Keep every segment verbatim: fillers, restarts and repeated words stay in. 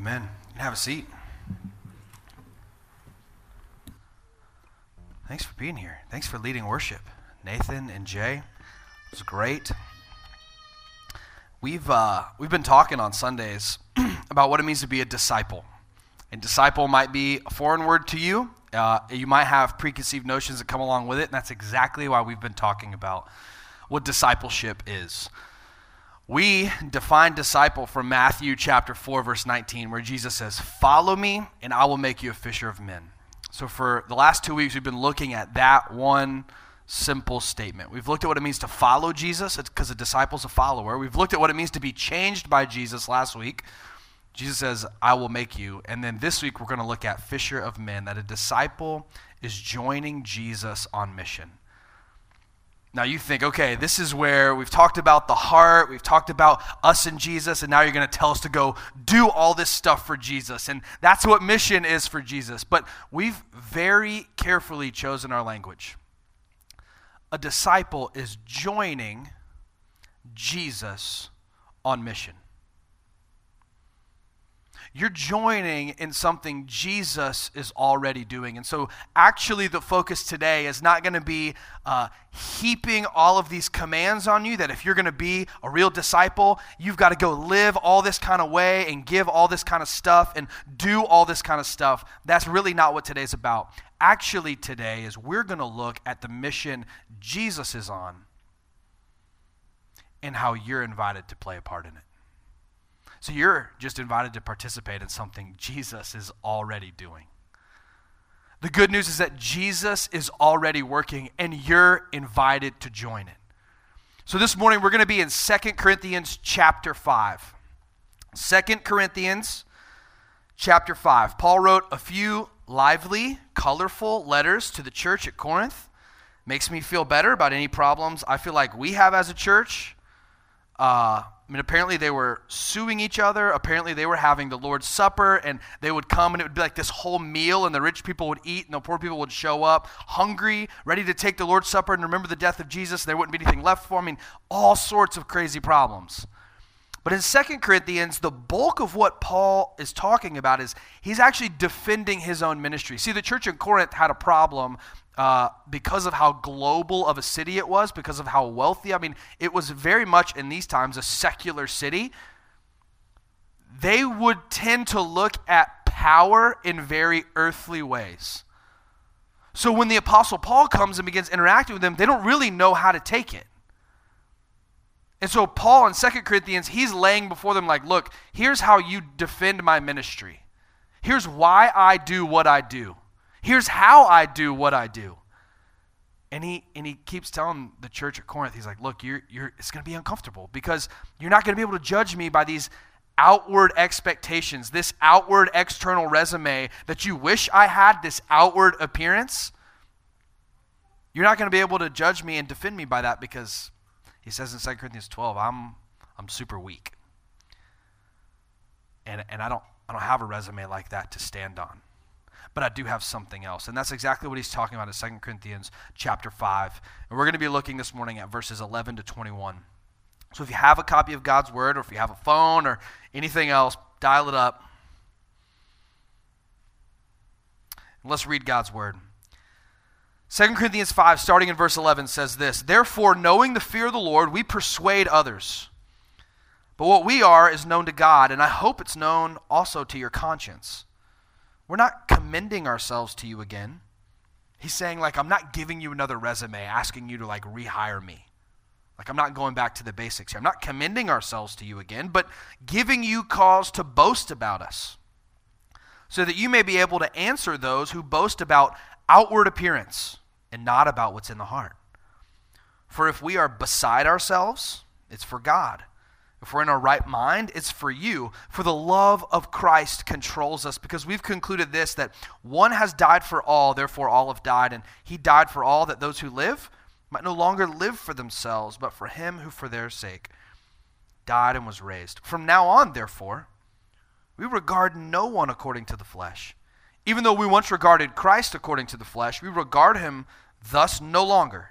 Amen. You can have a seat. Thanks for being here. Thanks for leading worship, Nathan and Jay. It was great. We've uh, we've been talking on Sundays about what it means to be a disciple. And disciple might be a foreign word to you. Uh, you might have preconceived notions that come along with it, and that's exactly why we've been talking about what discipleship is. We define disciple from Matthew chapter four, verse nineteen, where Jesus says, "Follow me, and I will make you a fisher of men." So for the last two weeks, we've been looking at that one simple statement. We've looked at what it means to follow Jesus, because a disciple's a follower. We've looked at what it means to be changed by Jesus last week. Jesus says, "I will make you." And then this week, we're going to look at fisher of men, that a disciple is joining Jesus on mission. Now you think, okay, this is where we've talked about the heart, we've talked about us and Jesus, and now you're going to tell us to go do all this stuff for Jesus. And that's what mission is for Jesus. But we've very carefully chosen our language. A disciple is joining Jesus on mission. You're joining in something Jesus is already doing. And so actually the focus today is not going to be uh, heaping all of these commands on you that if you're going to be a real disciple, you've got to go live all this kind of way and give all this kind of stuff and do all this kind of stuff. That's really not what today's about. Actually today is we're going to look at the mission Jesus is on and how you're invited to play a part in it. So you're just invited to participate in something Jesus is already doing. The good news is that Jesus is already working, and you're invited to join it. So this morning, we're going to be in Second Corinthians chapter five. Second Corinthians chapter five. Paul wrote a few lively, colorful letters to the church at Corinth. Makes me feel better about any problems I feel like we have as a church. Uh... I mean, apparently they were suing each other. Apparently they were having the Lord's Supper, and they would come, and it would be like this whole meal, and the rich people would eat, and the poor people would show up hungry, ready to take the Lord's Supper and remember the death of Jesus. There wouldn't be anything left for them. I mean, all sorts of crazy problems. But in Second Corinthians, the bulk of what Paul is talking about is he's actually defending his own ministry. See, the church in Corinth had a problem Uh, because of how global of a city it was, because of how wealthy. I mean, it was very much in these times a secular city. They would tend to look at power in very earthly ways. So when the Apostle Paul comes and begins interacting with them, they don't really know how to take it. And so Paul in Second Corinthians, he's laying before them like, look, here's how you defend my ministry. Here's why I do what I do. Here's how I do what I do. And he and he keeps telling the church at Corinth, he's like, look, you're you're it's going to be uncomfortable because you're not going to be able to judge me by these outward expectations, this outward external resume that you wish I had, this outward appearance. You're not going to be able to judge me and defend me by that because he says in Second Corinthians twelve, I'm I'm super weak. And and I don't I don't have a resume like that to stand on. But I do have something else. And that's exactly what he's talking about in Second Corinthians chapter five. And we're going to be looking this morning at verses eleven to twenty-one. So if you have a copy of God's Word, or if you have a phone or anything else, dial it up. And let's read God's Word. Second Corinthians five, starting in verse eleven, says this: "Therefore, knowing the fear of the Lord, we persuade others. But what we are is known to God, and I hope it's known also to your conscience." We're not commending ourselves to you again. He's saying, like, I'm not giving you another resume, asking you to, like, rehire me. Like, I'm not going back to the basics here. I'm not commending ourselves to you again, but giving you cause to boast about us, so that you may be able to answer those who boast about outward appearance and not about what's in the heart. For if we are beside ourselves, it's for God. If we're in our right mind, it's for you. For the love of Christ controls us, because we've concluded this, that one has died for all, therefore all have died. And he died for all, that those who live might no longer live for themselves, but for him who for their sake died and was raised. From now on, therefore, we regard no one according to the flesh. Even though we once regarded Christ according to the flesh, we regard him thus no longer.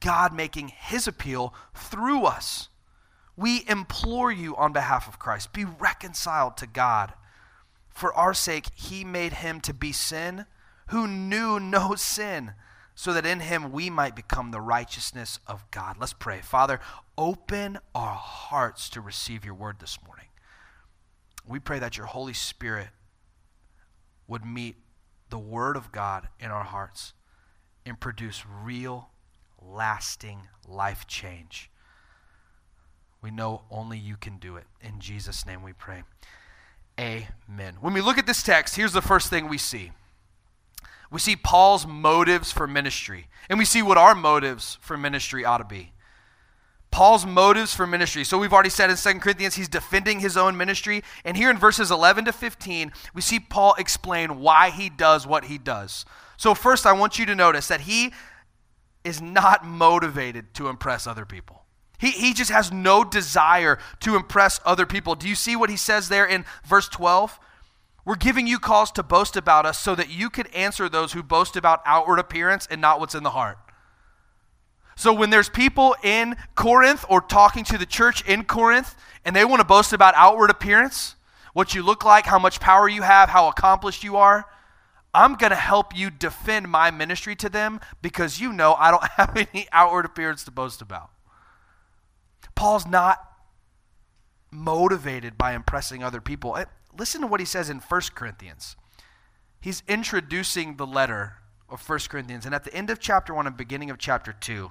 God making his appeal through us. We implore you on behalf of Christ, be reconciled to God. For our sake, he made him to be sin, who knew no sin, so that in him we might become the righteousness of God. Let's pray. Father, open our hearts to receive your word this morning. We pray that your Holy Spirit would meet the word of God in our hearts and produce real, lasting life change. We know only you can do it. In Jesus' name we pray. Amen. When we look at this text, here's the first thing we see. We see Paul's motives for ministry, and we see what our motives for ministry ought to be. Paul's motives for ministry. So we've already said in Second Corinthians, he's defending his own ministry. And here in verses eleven to fifteen, we see Paul explain why he does what he does. So first, I want you to notice that he is not motivated to impress other people. He, he just has no desire to impress other people. Do you see what he says there in verse twelve? We're giving you cause to boast about us so that you could answer those who boast about outward appearance and not what's in the heart. So when there's people in Corinth or talking to the church in Corinth and they want to boast about outward appearance, what you look like, how much power you have, how accomplished you are, I'm going to help you defend my ministry to them because you know I don't have any outward appearance to boast about. Paul's not motivated by impressing other people. Listen to what he says in First Corinthians. He's introducing the letter of First Corinthians. And at the end of chapter one and beginning of chapter two,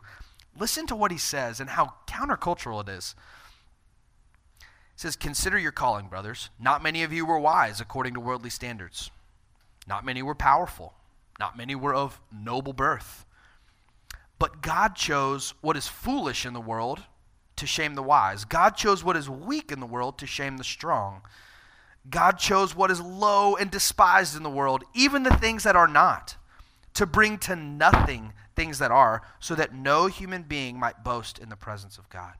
listen to what he says and how countercultural it is. He says, "Consider your calling, brothers. Not many of you were wise according to worldly standards. Not many were powerful. Not many were of noble birth. But God chose what is foolish in the world to shame the wise. God chose what is weak in the world to shame the strong. God chose what is low and despised in the world, even the things that are not, to bring to nothing things that are, so that no human being might boast in the presence of God."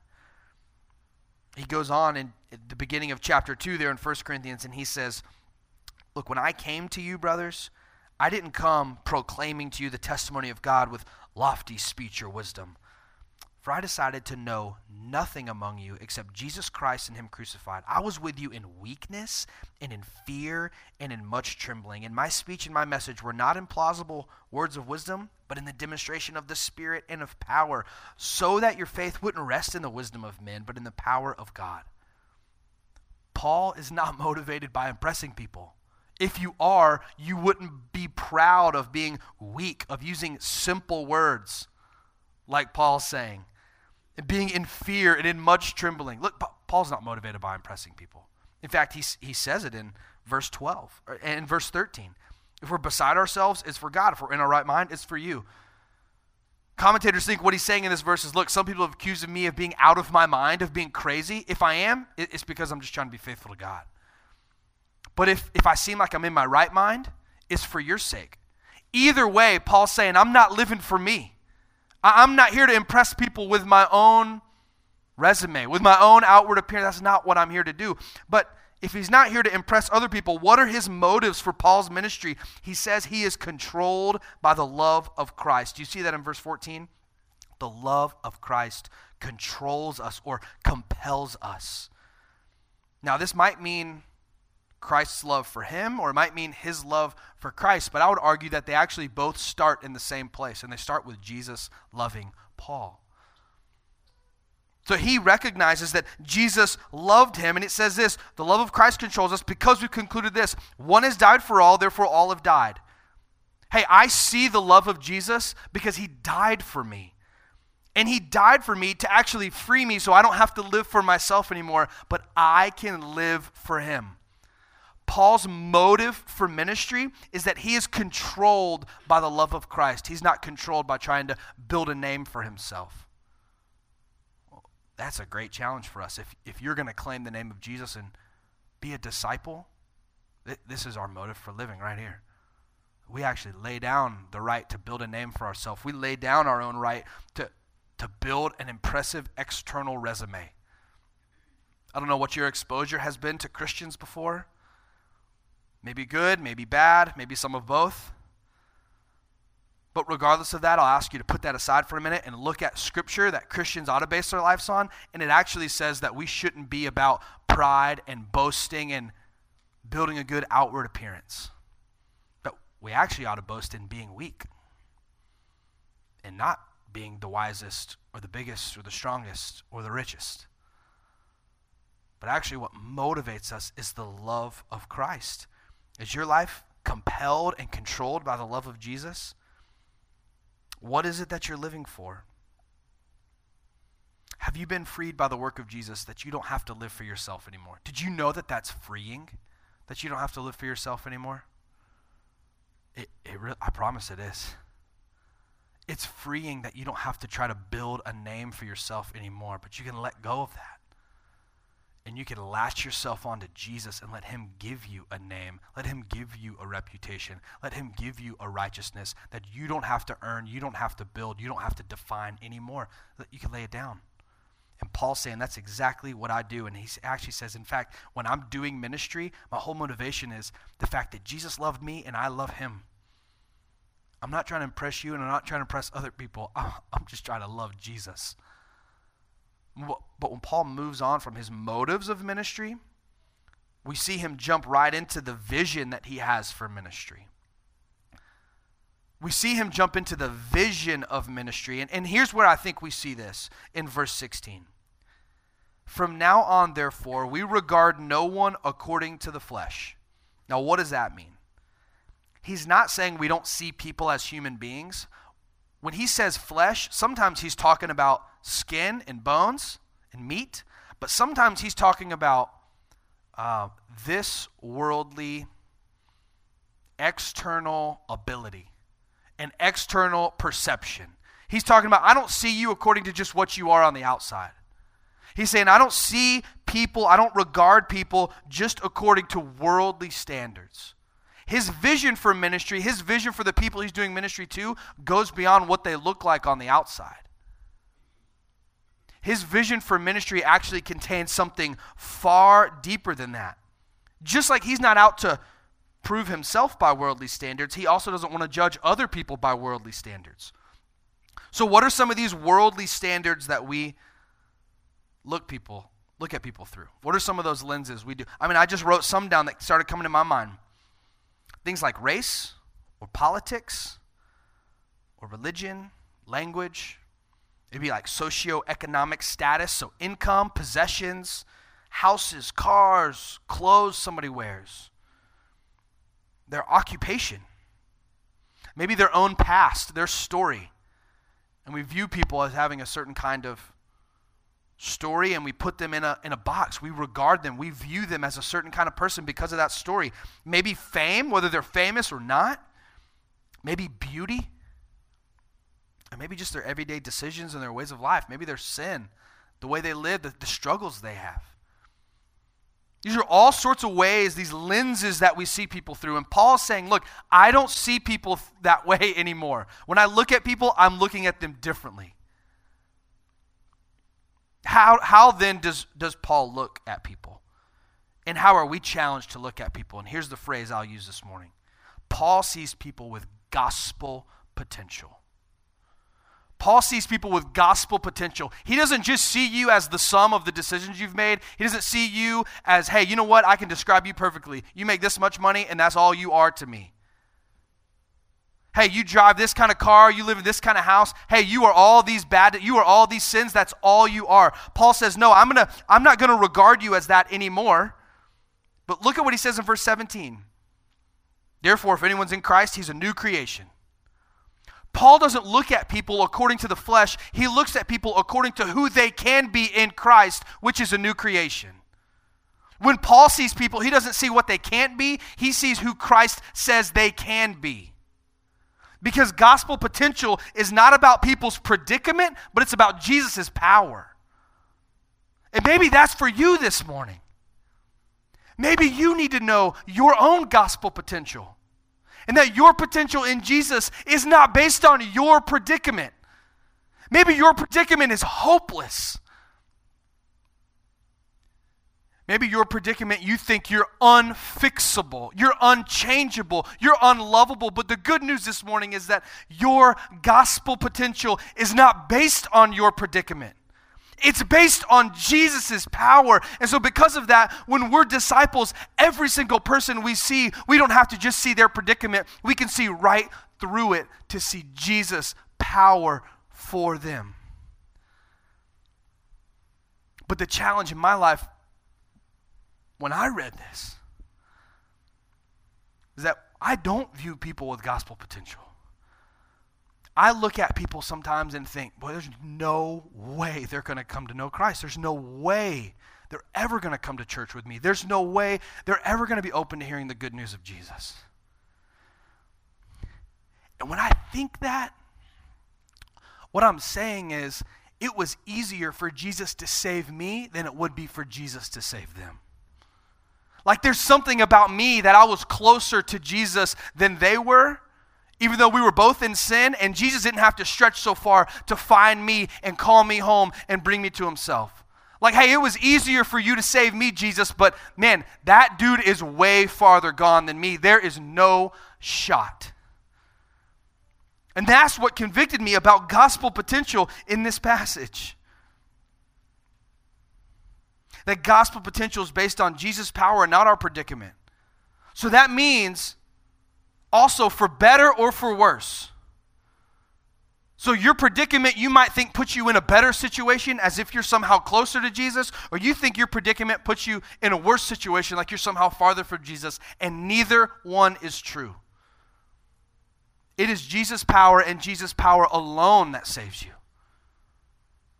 He goes on in the beginning of chapter two there in First Corinthians, and he says, "Look, when I came to you, brothers, I didn't come proclaiming to you the testimony of God with lofty speech or wisdom. For I decided to know nothing among you except Jesus Christ and him crucified. I was with you in weakness and in fear and in much trembling. And my speech and my message were not in plausible words of wisdom, but in the demonstration of the Spirit and of power, so that your faith wouldn't rest in the wisdom of men, but in the power of God." Paul is not motivated by impressing people. If you are, you wouldn't be proud of being weak, of using simple words like Paul's saying, being in fear and in much trembling. Look, Paul's not motivated by impressing people. In fact, he, he says it in verse twelve, or in verse thirteen. If we're beside ourselves, it's for God. If we're in our right mind, it's for you. Commentators think what he's saying in this verse is, look, some people have accused me of being out of my mind, of being crazy. If I am, it's because I'm just trying to be faithful to God. But if, if I seem like I'm in my right mind, it's for your sake. Either way, Paul's saying, I'm not living for me. I'm not here to impress people with my own resume, with my own outward appearance. That's not what I'm here to do. But if he's not here to impress other people, what are his motives for Paul's ministry? He says he is controlled by the love of Christ. Do you see that in verse fourteen? The love of Christ controls us or compels us. Now, this might mean Christ's love for him, or it might mean his love for Christ, but I would argue that they actually both start in the same place, and they start with Jesus loving Paul. So he recognizes that Jesus loved him, and it says this, the love of Christ controls us because we've concluded this, one has died for all, therefore all have died. Hey, I see the love of Jesus because he died for me. And he died for me to actually free me so I don't have to live for myself anymore, but I can live for him. Paul's motive for ministry is that he is controlled by the love of Christ. He's not controlled by trying to build a name for himself. Well, that's a great challenge for us. If, if you're going to claim the name of Jesus and be a disciple, Th- this is our motive for living right here. We actually lay down the right to build a name for ourselves. We lay down our own right to, to build an impressive external resume. I don't know what your exposure has been to Christians before. Maybe good, maybe bad, maybe some of both. But regardless of that, I'll ask you to put that aside for a minute and look at scripture that Christians ought to base their lives on. And it actually says that we shouldn't be about pride and boasting and building a good outward appearance. But we actually ought to boast in being weak and not being the wisest or the biggest or the strongest or the richest. But actually what motivates us is the love of Christ. Is your life compelled and controlled by the love of Jesus? What is it that you're living for? Have you been freed by the work of Jesus that you don't have to live for yourself anymore? Did you know that that's freeing, that you don't have to live for yourself anymore? It, it re- I promise it is. It's freeing that you don't have to try to build a name for yourself anymore, but you can let go of that. And you can latch yourself onto Jesus and let him give you a name. Let him give you a reputation. Let him give you a righteousness that you don't have to earn, you don't have to build, you don't have to define anymore. You can lay it down. And Paul's saying, that's exactly what I do. And he actually says, in fact, when I'm doing ministry, my whole motivation is the fact that Jesus loved me and I love him. I'm not trying to impress you and I'm not trying to impress other people. I'm just trying to love Jesus. But when Paul moves on from his motives of ministry, we see him jump right into the vision that he has for ministry. We see him jump into the vision of ministry. And, and here's where I think we see this in verse sixteen. From now on, therefore, we regard no one according to the flesh. Now, what does that mean? He's not saying we don't see people as human beings. When he says flesh, sometimes he's talking about skin and bones and meat, but sometimes he's talking about uh, this worldly external ability and external perception. He's talking about, I don't see you according to just what you are on the outside. He's saying, I don't see people, I don't regard people just according to worldly standards. His vision for ministry, his vision for the people he's doing ministry to, goes beyond what they look like on the outside. His vision for ministry actually contains something far deeper than that. Just like he's not out to prove himself by worldly standards, he also doesn't want to judge other people by worldly standards. So what are some of these worldly standards that we look people, look at people through? What are some of those lenses we do? I mean, I just wrote some down that started coming to my mind. Things like race or politics or religion, language. It'd be like socioeconomic status, so income, possessions, houses, cars, clothes somebody wears. Their occupation. Maybe their own past, their story. And we view people as having a certain kind of story, and we put them in a in a box. We regard them, we view them as a certain kind of person because of that story. Maybe fame, whether they're famous or not. Maybe beauty, and maybe just their everyday decisions and their ways of life. Maybe their sin, the way they live, the, the struggles they have. These are all sorts of ways, these lenses that we see people through. And Paul's saying, look, I don't see people that way anymore. When I look at people, I'm looking at them differently. How how then does, does Paul look at people? And how are we challenged to look at people? And here's the phrase I'll use this morning. Paul sees people with gospel potential. Paul sees people with gospel potential. He doesn't just see you as the sum of the decisions you've made. He doesn't see you as, hey, you know what? I can describe you perfectly. You make this much money and that's all you are to me. Hey, you drive this kind of car, you live in this kind of house. Hey, you are all these bad, you are all these sins, that's all you are. Paul says, no, I'm gonna, I'm not gonna regard you as that anymore. But look at what he says in verse seventeen. Therefore, if anyone's in Christ, he's a new creation. Paul doesn't look at people according to the flesh. He looks at people according to who they can be in Christ, which is a new creation. When Paul sees people, he doesn't see what they can't be. He sees who Christ says they can be. Because gospel potential is not about people's predicament, but it's about Jesus' power. And maybe that's for you this morning. Maybe you need to know your own gospel potential, and that your potential in Jesus is not based on your predicament. Maybe your predicament is hopeless. Maybe your predicament, you think you're unfixable, you're unchangeable, you're unlovable. But the good news this morning is that your gospel potential is not based on your predicament. It's based on Jesus' power. And so because of that, when we're disciples, every single person we see, we don't have to just see their predicament. We can see right through it to see Jesus' power for them. But the challenge in my life when I read this is that I don't view people with gospel potential. I look at people sometimes and think, boy, there's no way they're going to come to know Christ. There's no way they're ever going to come to church with me. There's no way they're ever going to be open to hearing the good news of Jesus. And when I think that, what I'm saying is it was easier for Jesus to save me than it would be for Jesus to save them. Like there's something about me that I was closer to Jesus than they were. Even though we were both in sin, and Jesus didn't have to stretch so far to find me and call me home and bring me to himself. Like, hey, it was easier for you to save me, Jesus, but man, that dude is way farther gone than me. There is no shot. And that's what convicted me about gospel potential in this passage. That gospel potential is based on Jesus' power and not our predicament. So that means also, for better or for worse. So your predicament, you might think, puts you in a better situation as if you're somehow closer to Jesus, or you think your predicament puts you in a worse situation like you're somehow farther from Jesus, and neither one is true. It is Jesus' power and Jesus' power alone that saves you.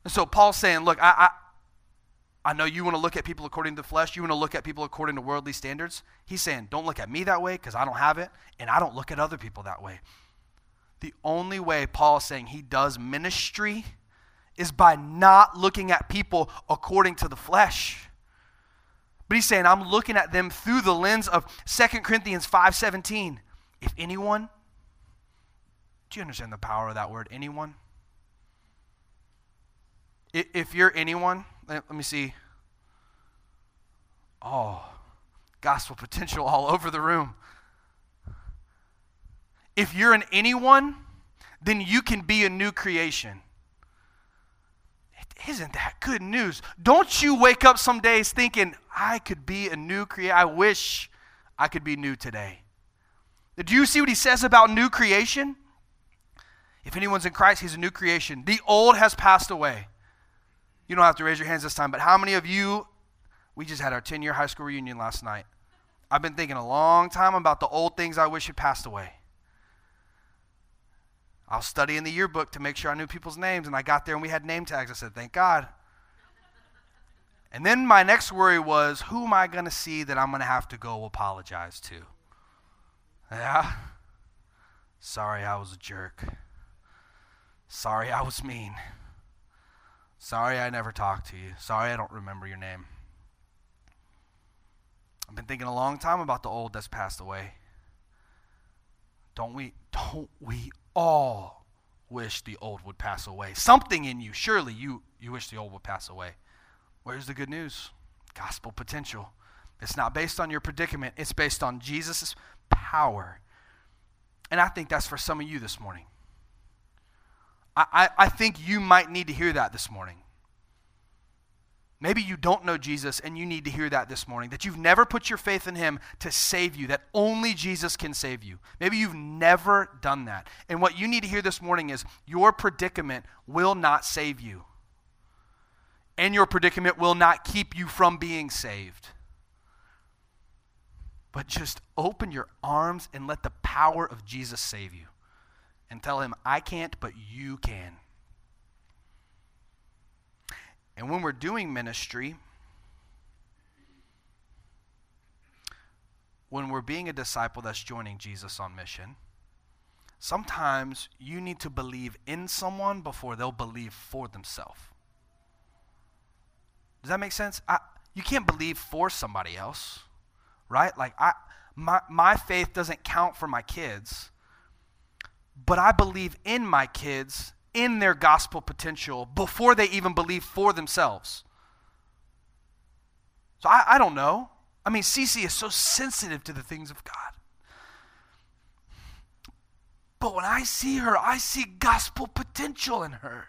And so Paul's saying, look, I, I, I know you want to look at people according to the flesh. You want to look at people according to worldly standards. He's saying, don't look at me that way because I don't have it, and I don't look at other people that way. The only way Paul is saying he does ministry is by not looking at people according to the flesh. But he's saying, I'm looking at them through the lens of Second Corinthians five seventeen. If anyone... Do you understand the power of that word, anyone? If you're anyone, let me see. Oh, gospel potential all over the room. If you're an anyone, then you can be a new creation. Isn't that good news? Don't you wake up some days thinking, I could be a new creation. I wish I could be new today. Do you see what he says about new creation? If anyone's in Christ, he's a new creation. The old has passed away. You don't have to raise your hands this time, but how many of you, we just had our ten-year high school reunion last night. I've been thinking a long time about the old things I wish had passed away. I was studying the yearbook to make sure I knew people's names, and I got there and we had name tags. I said, thank God. And then my next worry was, who am I going to see that I'm going to have to go apologize to? Yeah. Sorry, I was a jerk. Sorry, I was mean. Sorry, I never talked to you. Sorry, I don't remember your name. I've been thinking a long time about the old that's passed away. Don't we, don't we all wish the old would pass away? Something in you, surely you, you wish the old would pass away. Where's the good news? Gospel potential. It's not based on your predicament. It's based on Jesus' power. And I think that's for some of you this morning. I, I think you might need to hear that this morning. Maybe you don't know Jesus and you need to hear that this morning, that you've never put your faith in him to save you, that only Jesus can save you. Maybe you've never done that. And what you need to hear this morning is your predicament will not save you. And your predicament will not keep you from being saved. But just open your arms and let the power of Jesus save you. And tell him, I can't, but you can. And when we're doing ministry, when we're being a disciple that's joining Jesus on mission, sometimes you need to believe in someone before they'll believe for themselves. Does that make sense? I, you can't believe for somebody else. right? Like I, my, my faith doesn't count for my kids, but I believe in my kids, in their gospel potential before they even believe for themselves. So I, I don't know. I mean, Cece is so sensitive to the things of God. But when I see her, I see gospel potential in her.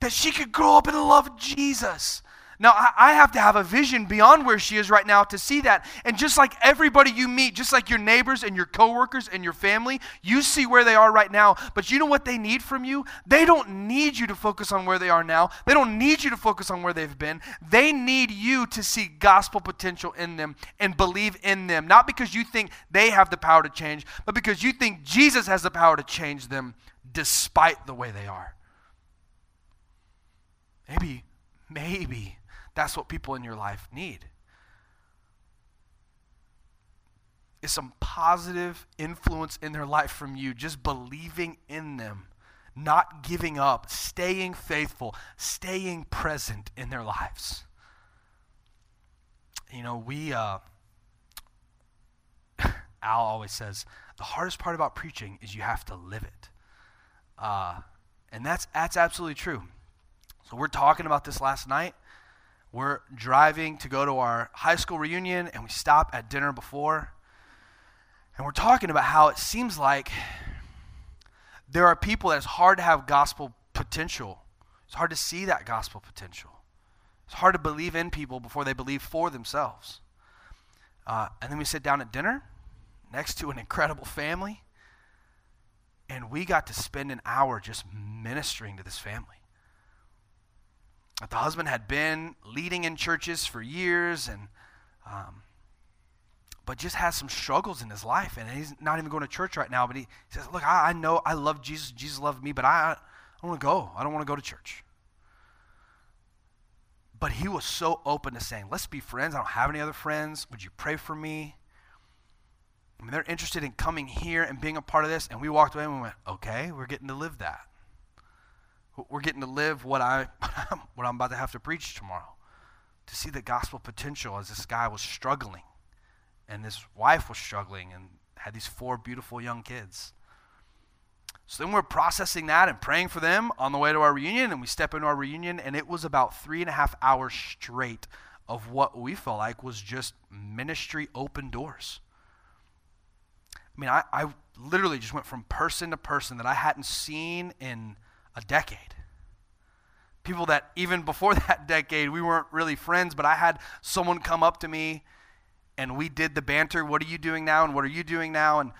That she could grow up and love Jesus. Now, I, I have to have a vision beyond where she is right now to see that. And just like everybody you meet, just like your neighbors and your coworkers and your family, you see where they are right now. But you know what they need from you? They don't need you to focus on where they are now. They don't need you to focus on where they've been. They need you to see gospel potential in them and believe in them. Not because you think they have the power to change, but because you think Jesus has the power to change them despite the way they are. Maybe, maybe... that's what people in your life need. Is some positive influence in their life from you, just believing in them, not giving up, staying faithful, staying present in their lives. You know, we, uh, Al always says, the hardest part about preaching is you have to live it. Uh, and that's that's absolutely true. So we're talking about this last night. We're driving to go to our high school reunion, and we stop at dinner before. And we're talking about how it seems like there are people that it's hard to have gospel potential. It's hard to see that gospel potential. It's hard to believe in people before they believe for themselves. Uh, and then we sit down at dinner next to an incredible family, and we got to spend an hour just ministering to this family. The husband had been leading in churches for years, and um, but just has some struggles in his life, and he's not even going to church right now. But he says, "Look, I, I know I love Jesus. Jesus loved me, but I, I want to go. I don't want to go to church." But he was so open to saying, "Let's be friends. I don't have any other friends. Would you pray for me?" I mean, they're interested in coming here and being a part of this. And we walked away and we went, "Okay, we're getting to live that. We're getting to live what, I, what I'm about to have to preach tomorrow." To see the gospel potential as this guy was struggling. And this wife was struggling and had these four beautiful young kids. So then we're processing that and praying for them on the way to our reunion. And we step into our reunion, and it was about three and a half hours straight of what we felt like was just ministry open doors. I mean, I, I literally just went from person to person that I hadn't seen in a decade. People that even before that decade, we weren't really friends, but I had someone come up to me and we did the banter, what are you doing now and what are you doing now? And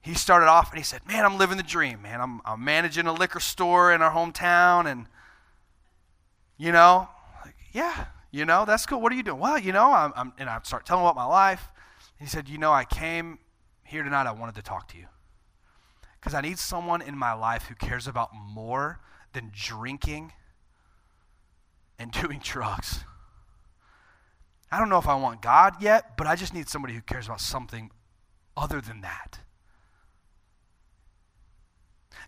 he started off and he said, man, I'm living the dream, man. I'm, I'm managing a liquor store in our hometown and, you know, like, yeah, you know, that's cool. What are you doing? Well, you know, I'm, I'm and I start telling him about my life. He said, you know, I came here tonight, I wanted to talk to you. Because I need someone in my life who cares about more than drinking and doing drugs. I don't know if I want God yet, but I just need somebody who cares about something other than that.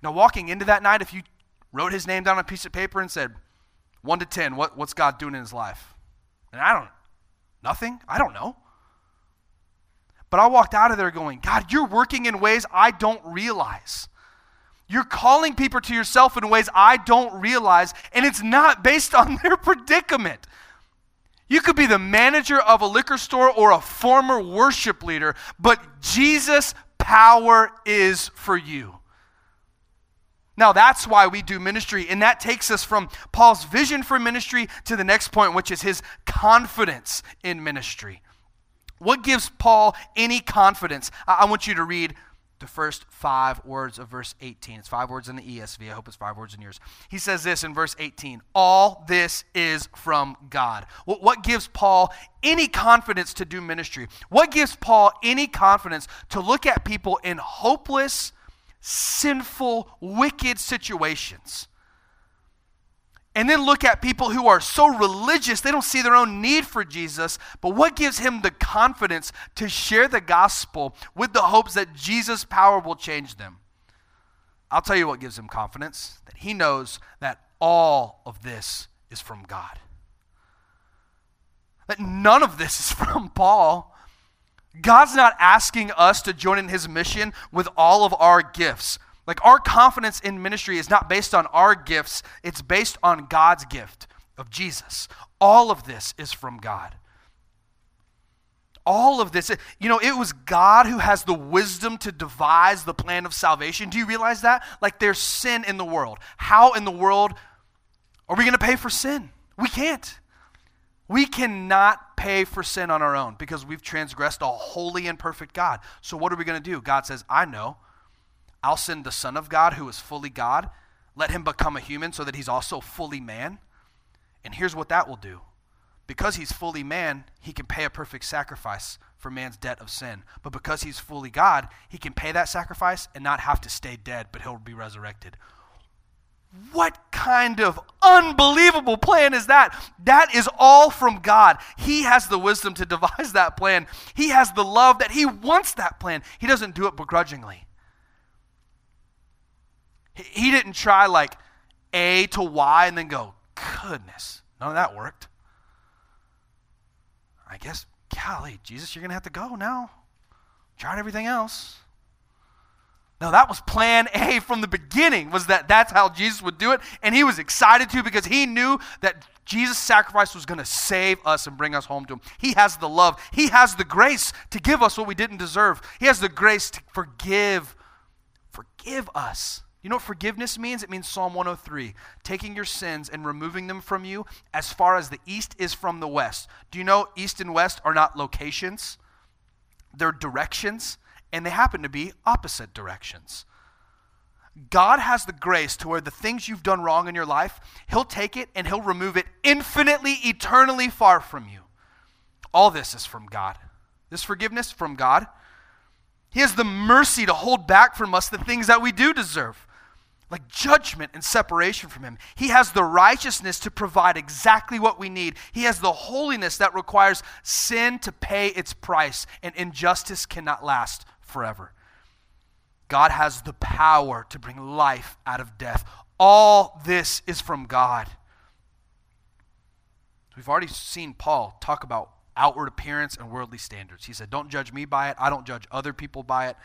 Now, walking into that night, if you wrote his name down on a piece of paper and said, one to ten, what, what's God doing in his life? And I don't, nothing, I don't know. But I walked out of there going, God, you're working in ways I don't realize. You're calling people to yourself in ways I don't realize, and it's not based on their predicament. You could be the manager of a liquor store or a former worship leader, but Jesus' power is for you. Now, that's why we do ministry, and that takes us from Paul's vision for ministry to the next point, which is his confidence in ministry. What gives Paul any confidence? I want you to read the first five words of verse eighteen. It's five words in the E S V. I hope it's five words in yours. He says this in verse eighteen, all this is from God. What gives Paul any confidence to do ministry? What gives Paul any confidence to look at people in hopeless, sinful, wicked situations? And then look at people who are so religious, they don't see their own need for Jesus, but what gives him the confidence to share the gospel with the hopes that Jesus' power will change them? I'll tell you what gives him confidence, that he knows that all of this is from God. that none of this is from Paul. God's not asking us to join in his mission with all of our gifts. Like, our confidence in ministry is not based on our gifts. It's based on God's gift of Jesus. All of this is from God. All of this, you know, it was God who has the wisdom to devise the plan of salvation. Do you realize that? Like, there's sin in the world. How in the world are we going to pay for sin? We can't. We cannot pay for sin on our own because we've transgressed a holy and perfect God. So what are we going to do? God says, I know. I'll send the Son of God who is fully God. Let him become a human so that he's also fully man. And here's what that will do. Because he's fully man, he can pay a perfect sacrifice for man's debt of sin. But because he's fully God, he can pay that sacrifice and not have to stay dead, but he'll be resurrected. What kind of unbelievable plan is that? That is all from God. He has the wisdom to devise that plan. He has the love that he wants that plan. He doesn't do it begrudgingly. He didn't try like A to Y and then go, goodness, none of that worked. I guess, golly, Jesus, you're going to have to go now. Tried everything else. No, that was plan A from the beginning, was that that's how Jesus would do it. And he was excited too because he knew that Jesus' sacrifice was going to save us and bring us home to him. He has the love. He has the grace to give us what we didn't deserve. He has the grace to forgive. Forgive us. You know what forgiveness means? It means Psalm one oh three, taking your sins and removing them from you as far as the east is from the west. Do you know east and west are not locations? They're directions, and they happen to be opposite directions. God has the grace to where the things you've done wrong in your life, he'll take it and he'll remove it infinitely, eternally far from you. All this is from God. This forgiveness from God. He has the mercy to hold back from us the things that we do deserve, like judgment and separation from him. He has the righteousness to provide exactly what we need. He has the holiness that requires sin to pay its price, and injustice cannot last forever. God has the power to bring life out of death. All this is from God. We've already seen Paul talk about outward appearance and worldly standards. He said, don't judge me by it. I don't judge other people by it.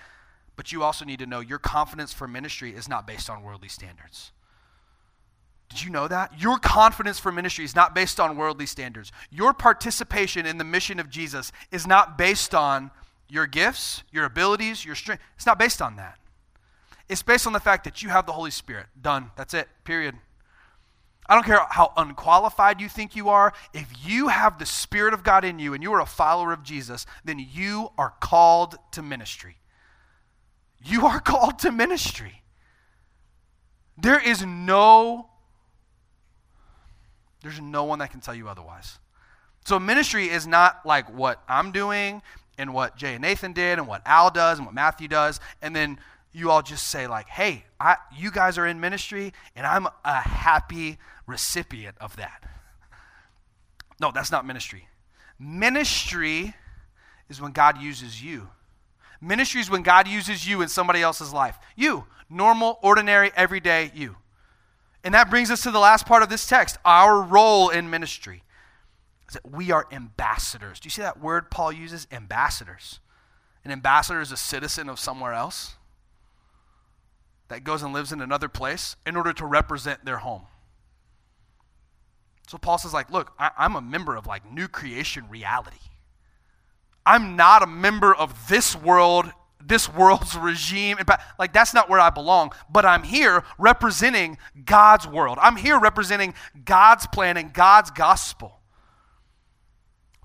But you also need to know your confidence for ministry is not based on worldly standards. Did you know that? Your confidence for ministry is not based on worldly standards. Your participation in the mission of Jesus is not based on your gifts, your abilities, your strength. It's not based on that. It's based on the fact that you have the Holy Spirit. Done. That's it. Period. I don't care how unqualified you think you are. If you have the Spirit of God in you and you are a follower of Jesus, then you are called to ministry. You are called to ministry. There is no, there's no one that can tell you otherwise. So ministry is not like what I'm doing and what Jay and Nathan did and what Al does and what Matthew does, and then you all just say like, hey, I, you guys are in ministry, and I'm a happy recipient of that. No, that's not ministry. Ministry is when God uses you. Ministry is when God uses you in somebody else's life. You, normal, ordinary, everyday you. And that brings us to the last part of this text, our role in ministry. Is that we are ambassadors. Do you see that word Paul uses? Ambassadors. An ambassador is a citizen of somewhere else that goes and lives in another place in order to represent their home. So Paul says, like, look, I, I'm a member of, like, new creation reality. I'm not a member of this world, this world's regime. Like, that's not where I belong, but I'm here representing God's world. I'm here representing God's plan and God's gospel.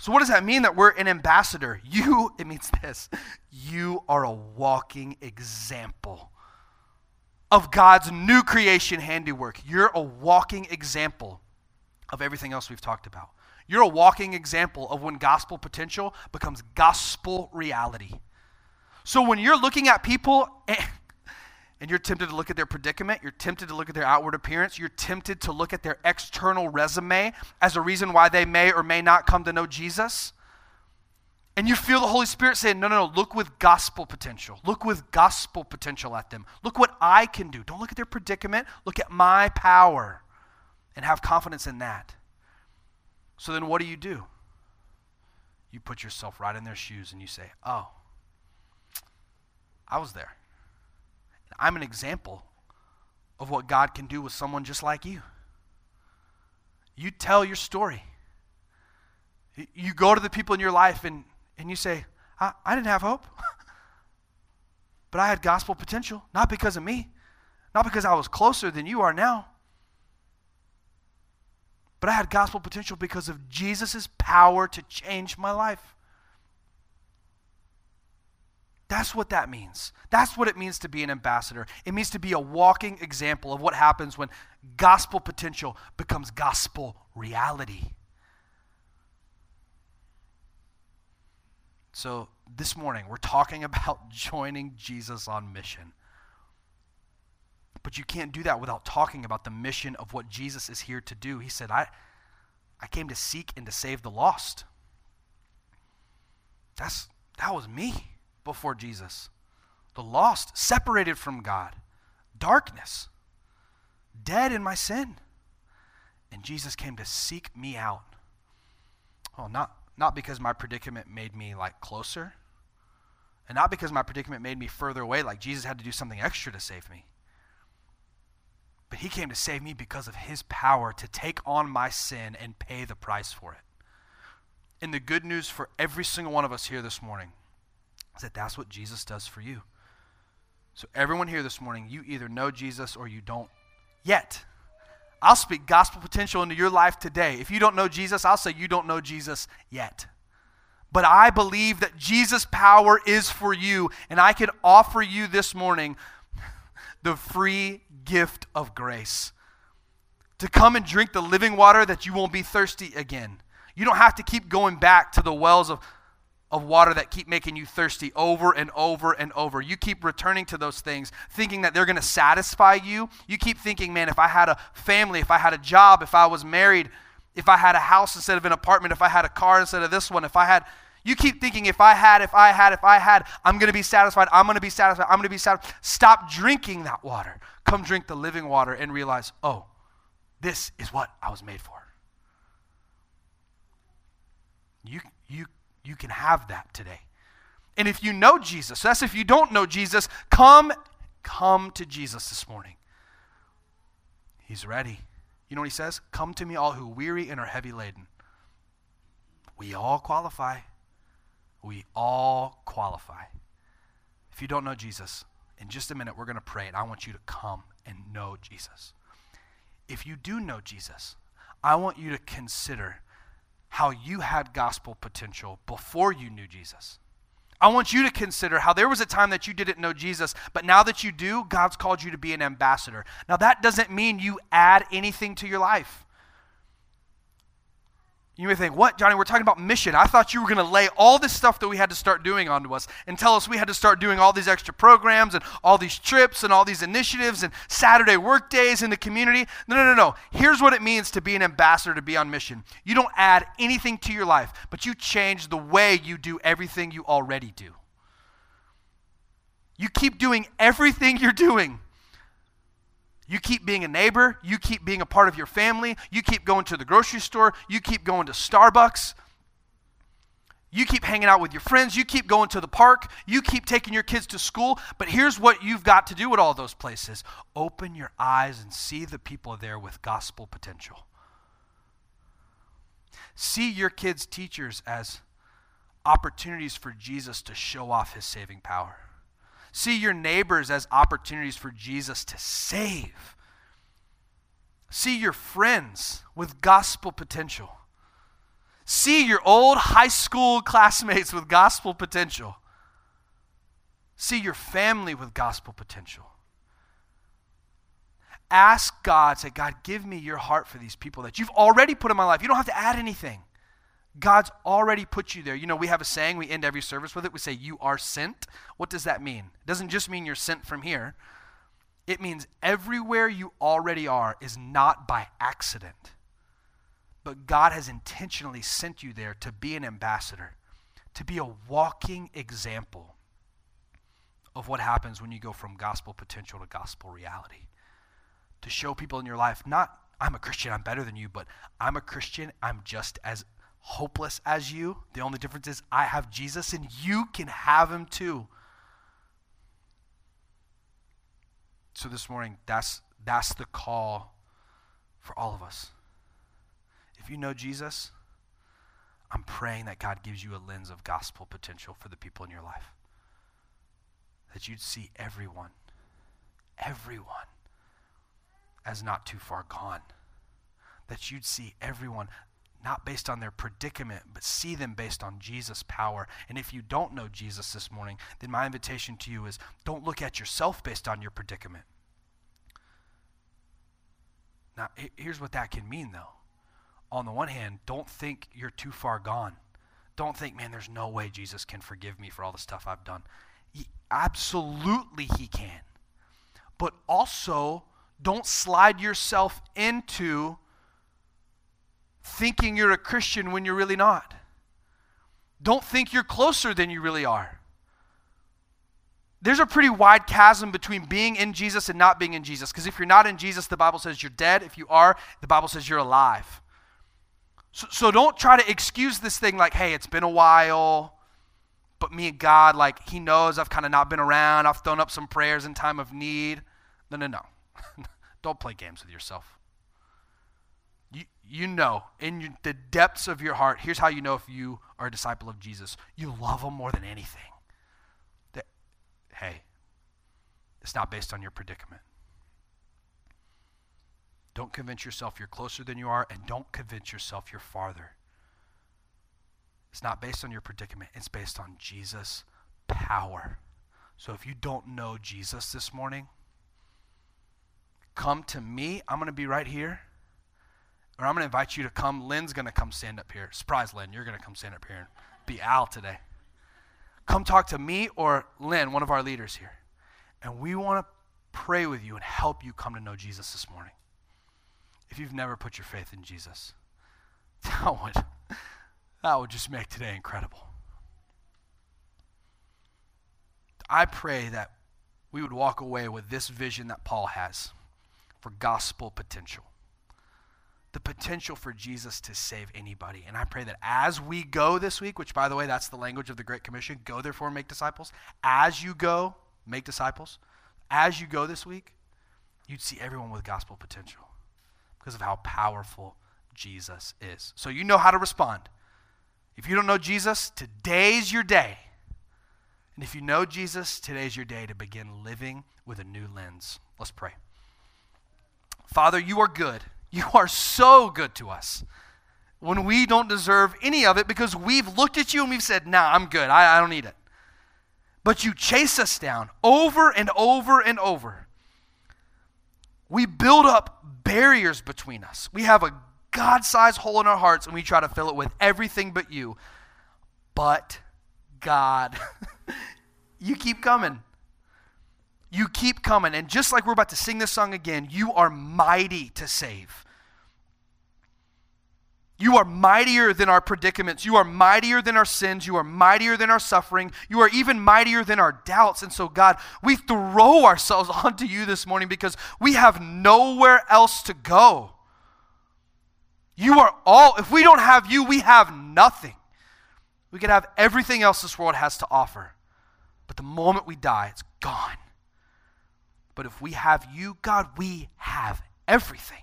So what does that mean that we're an ambassador? You, it means this, you are a walking example of God's new creation handiwork. You're a walking example of everything else we've talked about. You're a walking example of when gospel potential becomes gospel reality. So when you're looking at people and, and you're tempted to look at their predicament, you're tempted to look at their outward appearance, you're tempted to look at their external resume as a reason why they may or may not come to know Jesus, and you feel the Holy Spirit saying, no, no, no, look with gospel potential. Look with gospel potential at them. Look what I can do. Don't look at their predicament. Look at my power and have confidence in that. So then what do you do? you put yourself right in their shoes and you say, oh, I was there. I'm an example of what God can do with someone just like you. You tell your story. You go to the people in your life and, and you say, I, I didn't have hope, but I had gospel potential, not because of me, not because I was closer than you are now, but I had gospel potential because of Jesus' power to change my life. That's what that means. That's what it means to be an ambassador. It means to be a walking example of what happens when gospel potential becomes gospel reality. So this morning, we're talking about joining Jesus on mission. But you can't do that without talking about the mission of what Jesus is here to do. He said, I, I came to seek and to save the lost. That's, that was me. Before Jesus, the lost, separated from God, darkness, dead in my sin. And Jesus came to seek me out. Oh, not, not because my predicament made me like closer, and not because my predicament made me further away, like Jesus had to do something extra to save me. But he came to save me because of his power to take on my sin and pay the price for it. And the good news for every single one of us here this morning is that that's what Jesus does for you. So everyone here this morning, you either know Jesus or you don't yet. I'll speak gospel potential into your life today. If you don't know Jesus, I'll say you don't know Jesus yet. But I believe that Jesus' power is for you, and I can offer you this morning the free gift of grace to come and drink the living water that you won't be thirsty again. You don't have to keep going back to the wells of of water that keep making you thirsty over and over and over. You keep returning to those things, thinking that they're going to satisfy you. You keep thinking, man, if I had a family, if I had a job, if I was married, if I had a house instead of an apartment, if I had a car instead of this one, if I had, you keep thinking, if I had, if I had, if I had, I'm going to be satisfied, I'm going to be satisfied, I'm going to be satisfied. Stop drinking that water. Come drink the living water and realize, oh, this is what I was made for. You, you, You can have that today. And if you know Jesus, so that's if you don't know Jesus, come, come to Jesus this morning. He's ready. You know what he says? Come to me all who are weary and are heavy laden. We all qualify. We all qualify. If you don't know Jesus, in just a minute we're going to pray, and I want you to come and know Jesus. If you do know Jesus, I want you to consider how you had gospel potential before you knew Jesus. I want you to consider how there was a time that you didn't know Jesus, but now that you do, God's called you to be an ambassador. Now that doesn't mean you add anything to your life. You may think, what, Johnny, we're talking about mission. I thought you were going to lay all this stuff that we had to start doing onto us and tell us we had to start doing all these extra programs and all these trips and all these initiatives and Saturday work days in the community. No, no, no, no. Here's what it means to be an ambassador, to be on mission. You don't add anything to your life, but you change the way you do everything you already do. You keep doing everything you're doing. You keep being a neighbor, you keep being a part of your family, you keep going to the grocery store, you keep going to Starbucks, you keep hanging out with your friends, you keep going to the park, you keep taking your kids to school, but here's what you've got to do at all those places. Open your eyes and see the people there with gospel potential. See your kids' teachers as opportunities for Jesus to show off his saving power. See your neighbors as opportunities for Jesus to save. See your friends with gospel potential. See your old high school classmates with gospel potential. See your family with gospel potential. Ask God, say, God, give me your heart for these people that you've already put in my life. You don't have to add anything. God's already put you there. You know, we have a saying, we end every service with it. We say, you are sent. What does that mean? It doesn't just mean you're sent from here. It means everywhere you already are is not by accident. But God has intentionally sent you there to be an ambassador, to be a walking example of what happens when you go from gospel potential to gospel reality. To show people in your life, not, I'm a Christian, I'm better than you, but I'm a Christian, I'm just as hopeless as you. The only difference is I have Jesus and you can have him too. So this morning, that's that's the call for all of us. If you know Jesus, I'm praying that God gives you a lens of gospel potential for the people in your life. That you'd see everyone, everyone as not too far gone. That you'd see everyone not based on their predicament, but see them based on Jesus' power. And if you don't know Jesus this morning, then my invitation to you is don't look at yourself based on your predicament. Now, here's what that can mean, though. On the one hand, don't think you're too far gone. Don't think, man, there's no way Jesus can forgive me for all the stuff I've done. He, absolutely he can. But also, don't slide yourself into thinking you're a Christian when you're really not. Don't think you're closer than you really are. There's a pretty wide chasm between being in Jesus and not being in Jesus. Because if you're not in Jesus, the Bible says you're dead. If you are, the Bible says you're alive. So, so don't try to excuse this thing like, hey, it's been a while, but me and God, like, he knows I've kind of not been around. I've thrown up some prayers in time of need. No, no, no. Don't play games with yourself. You, you know, in your, the depths of your heart, here's how you know if you are a disciple of Jesus. You love him more than anything. That, hey, it's not based on your predicament. Don't convince yourself you're closer than you are, and don't convince yourself you're farther. It's not based on your predicament. It's based on Jesus' power. So if you don't know Jesus this morning, come to me. I'm going to be right here. Or I'm going to invite you to come. Lynn's going to come stand up here. Surprise, Lynn. You're going to come stand up here and be Al today. Come talk to me or Lynn, one of our leaders here. And we want to pray with you and help you come to know Jesus this morning. If you've never put your faith in Jesus, that would, that would just make today incredible. I pray that we would walk away with this vision that Paul has for gospel potential. The potential for Jesus to save anybody. And I pray that as we go this week, which by the way, that's the language of the Great Commission, go therefore and make disciples. As you go, make disciples. As you go this week, you'd see everyone with gospel potential. Because of how powerful Jesus is. So you know how to respond. If you don't know Jesus, today's your day. And if you know Jesus, today's your day to begin living with a new lens. Let's pray. Father, you are good. You are so good to us when we don't deserve any of it because we've looked at you and we've said, nah, I'm good. I, I don't need it. But you chase us down over and over and over. We build up barriers between us. We have a God-sized hole in our hearts and we try to fill it with everything but you. But God, you keep coming. You keep coming. And just like we're about to sing this song again, you are mighty to save. You are mightier than our predicaments. You are mightier than our sins. You are mightier than our suffering. You are even mightier than our doubts. And so, God, we throw ourselves onto you this morning because we have nowhere else to go. You are all. If we don't have you, we have nothing. We could have everything else this world has to offer. But the moment we die, it's gone. But if we have you, God, we have everything.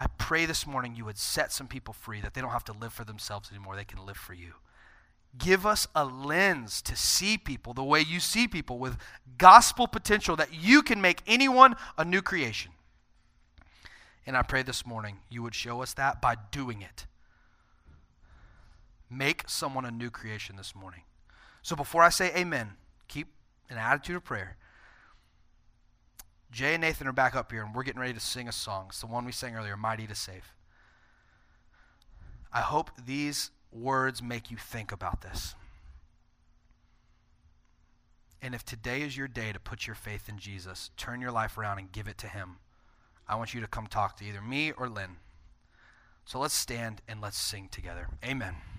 I pray this morning you would set some people free, that they don't have to live for themselves anymore. They can live for you. Give us a lens to see people the way you see people, with gospel potential, that you can make anyone a new creation. And I pray this morning you would show us that by doing it. Make someone a new creation this morning. So before I say amen, keep an attitude of prayer. Jay and Nathan are back up here, and we're getting ready to sing a song. It's the one we sang earlier, Mighty to Save. I hope these words make you think about this. And if today is your day to put your faith in Jesus, turn your life around and give it to him, I want you to come talk to either me or Lynn. So let's stand and let's sing together. Amen.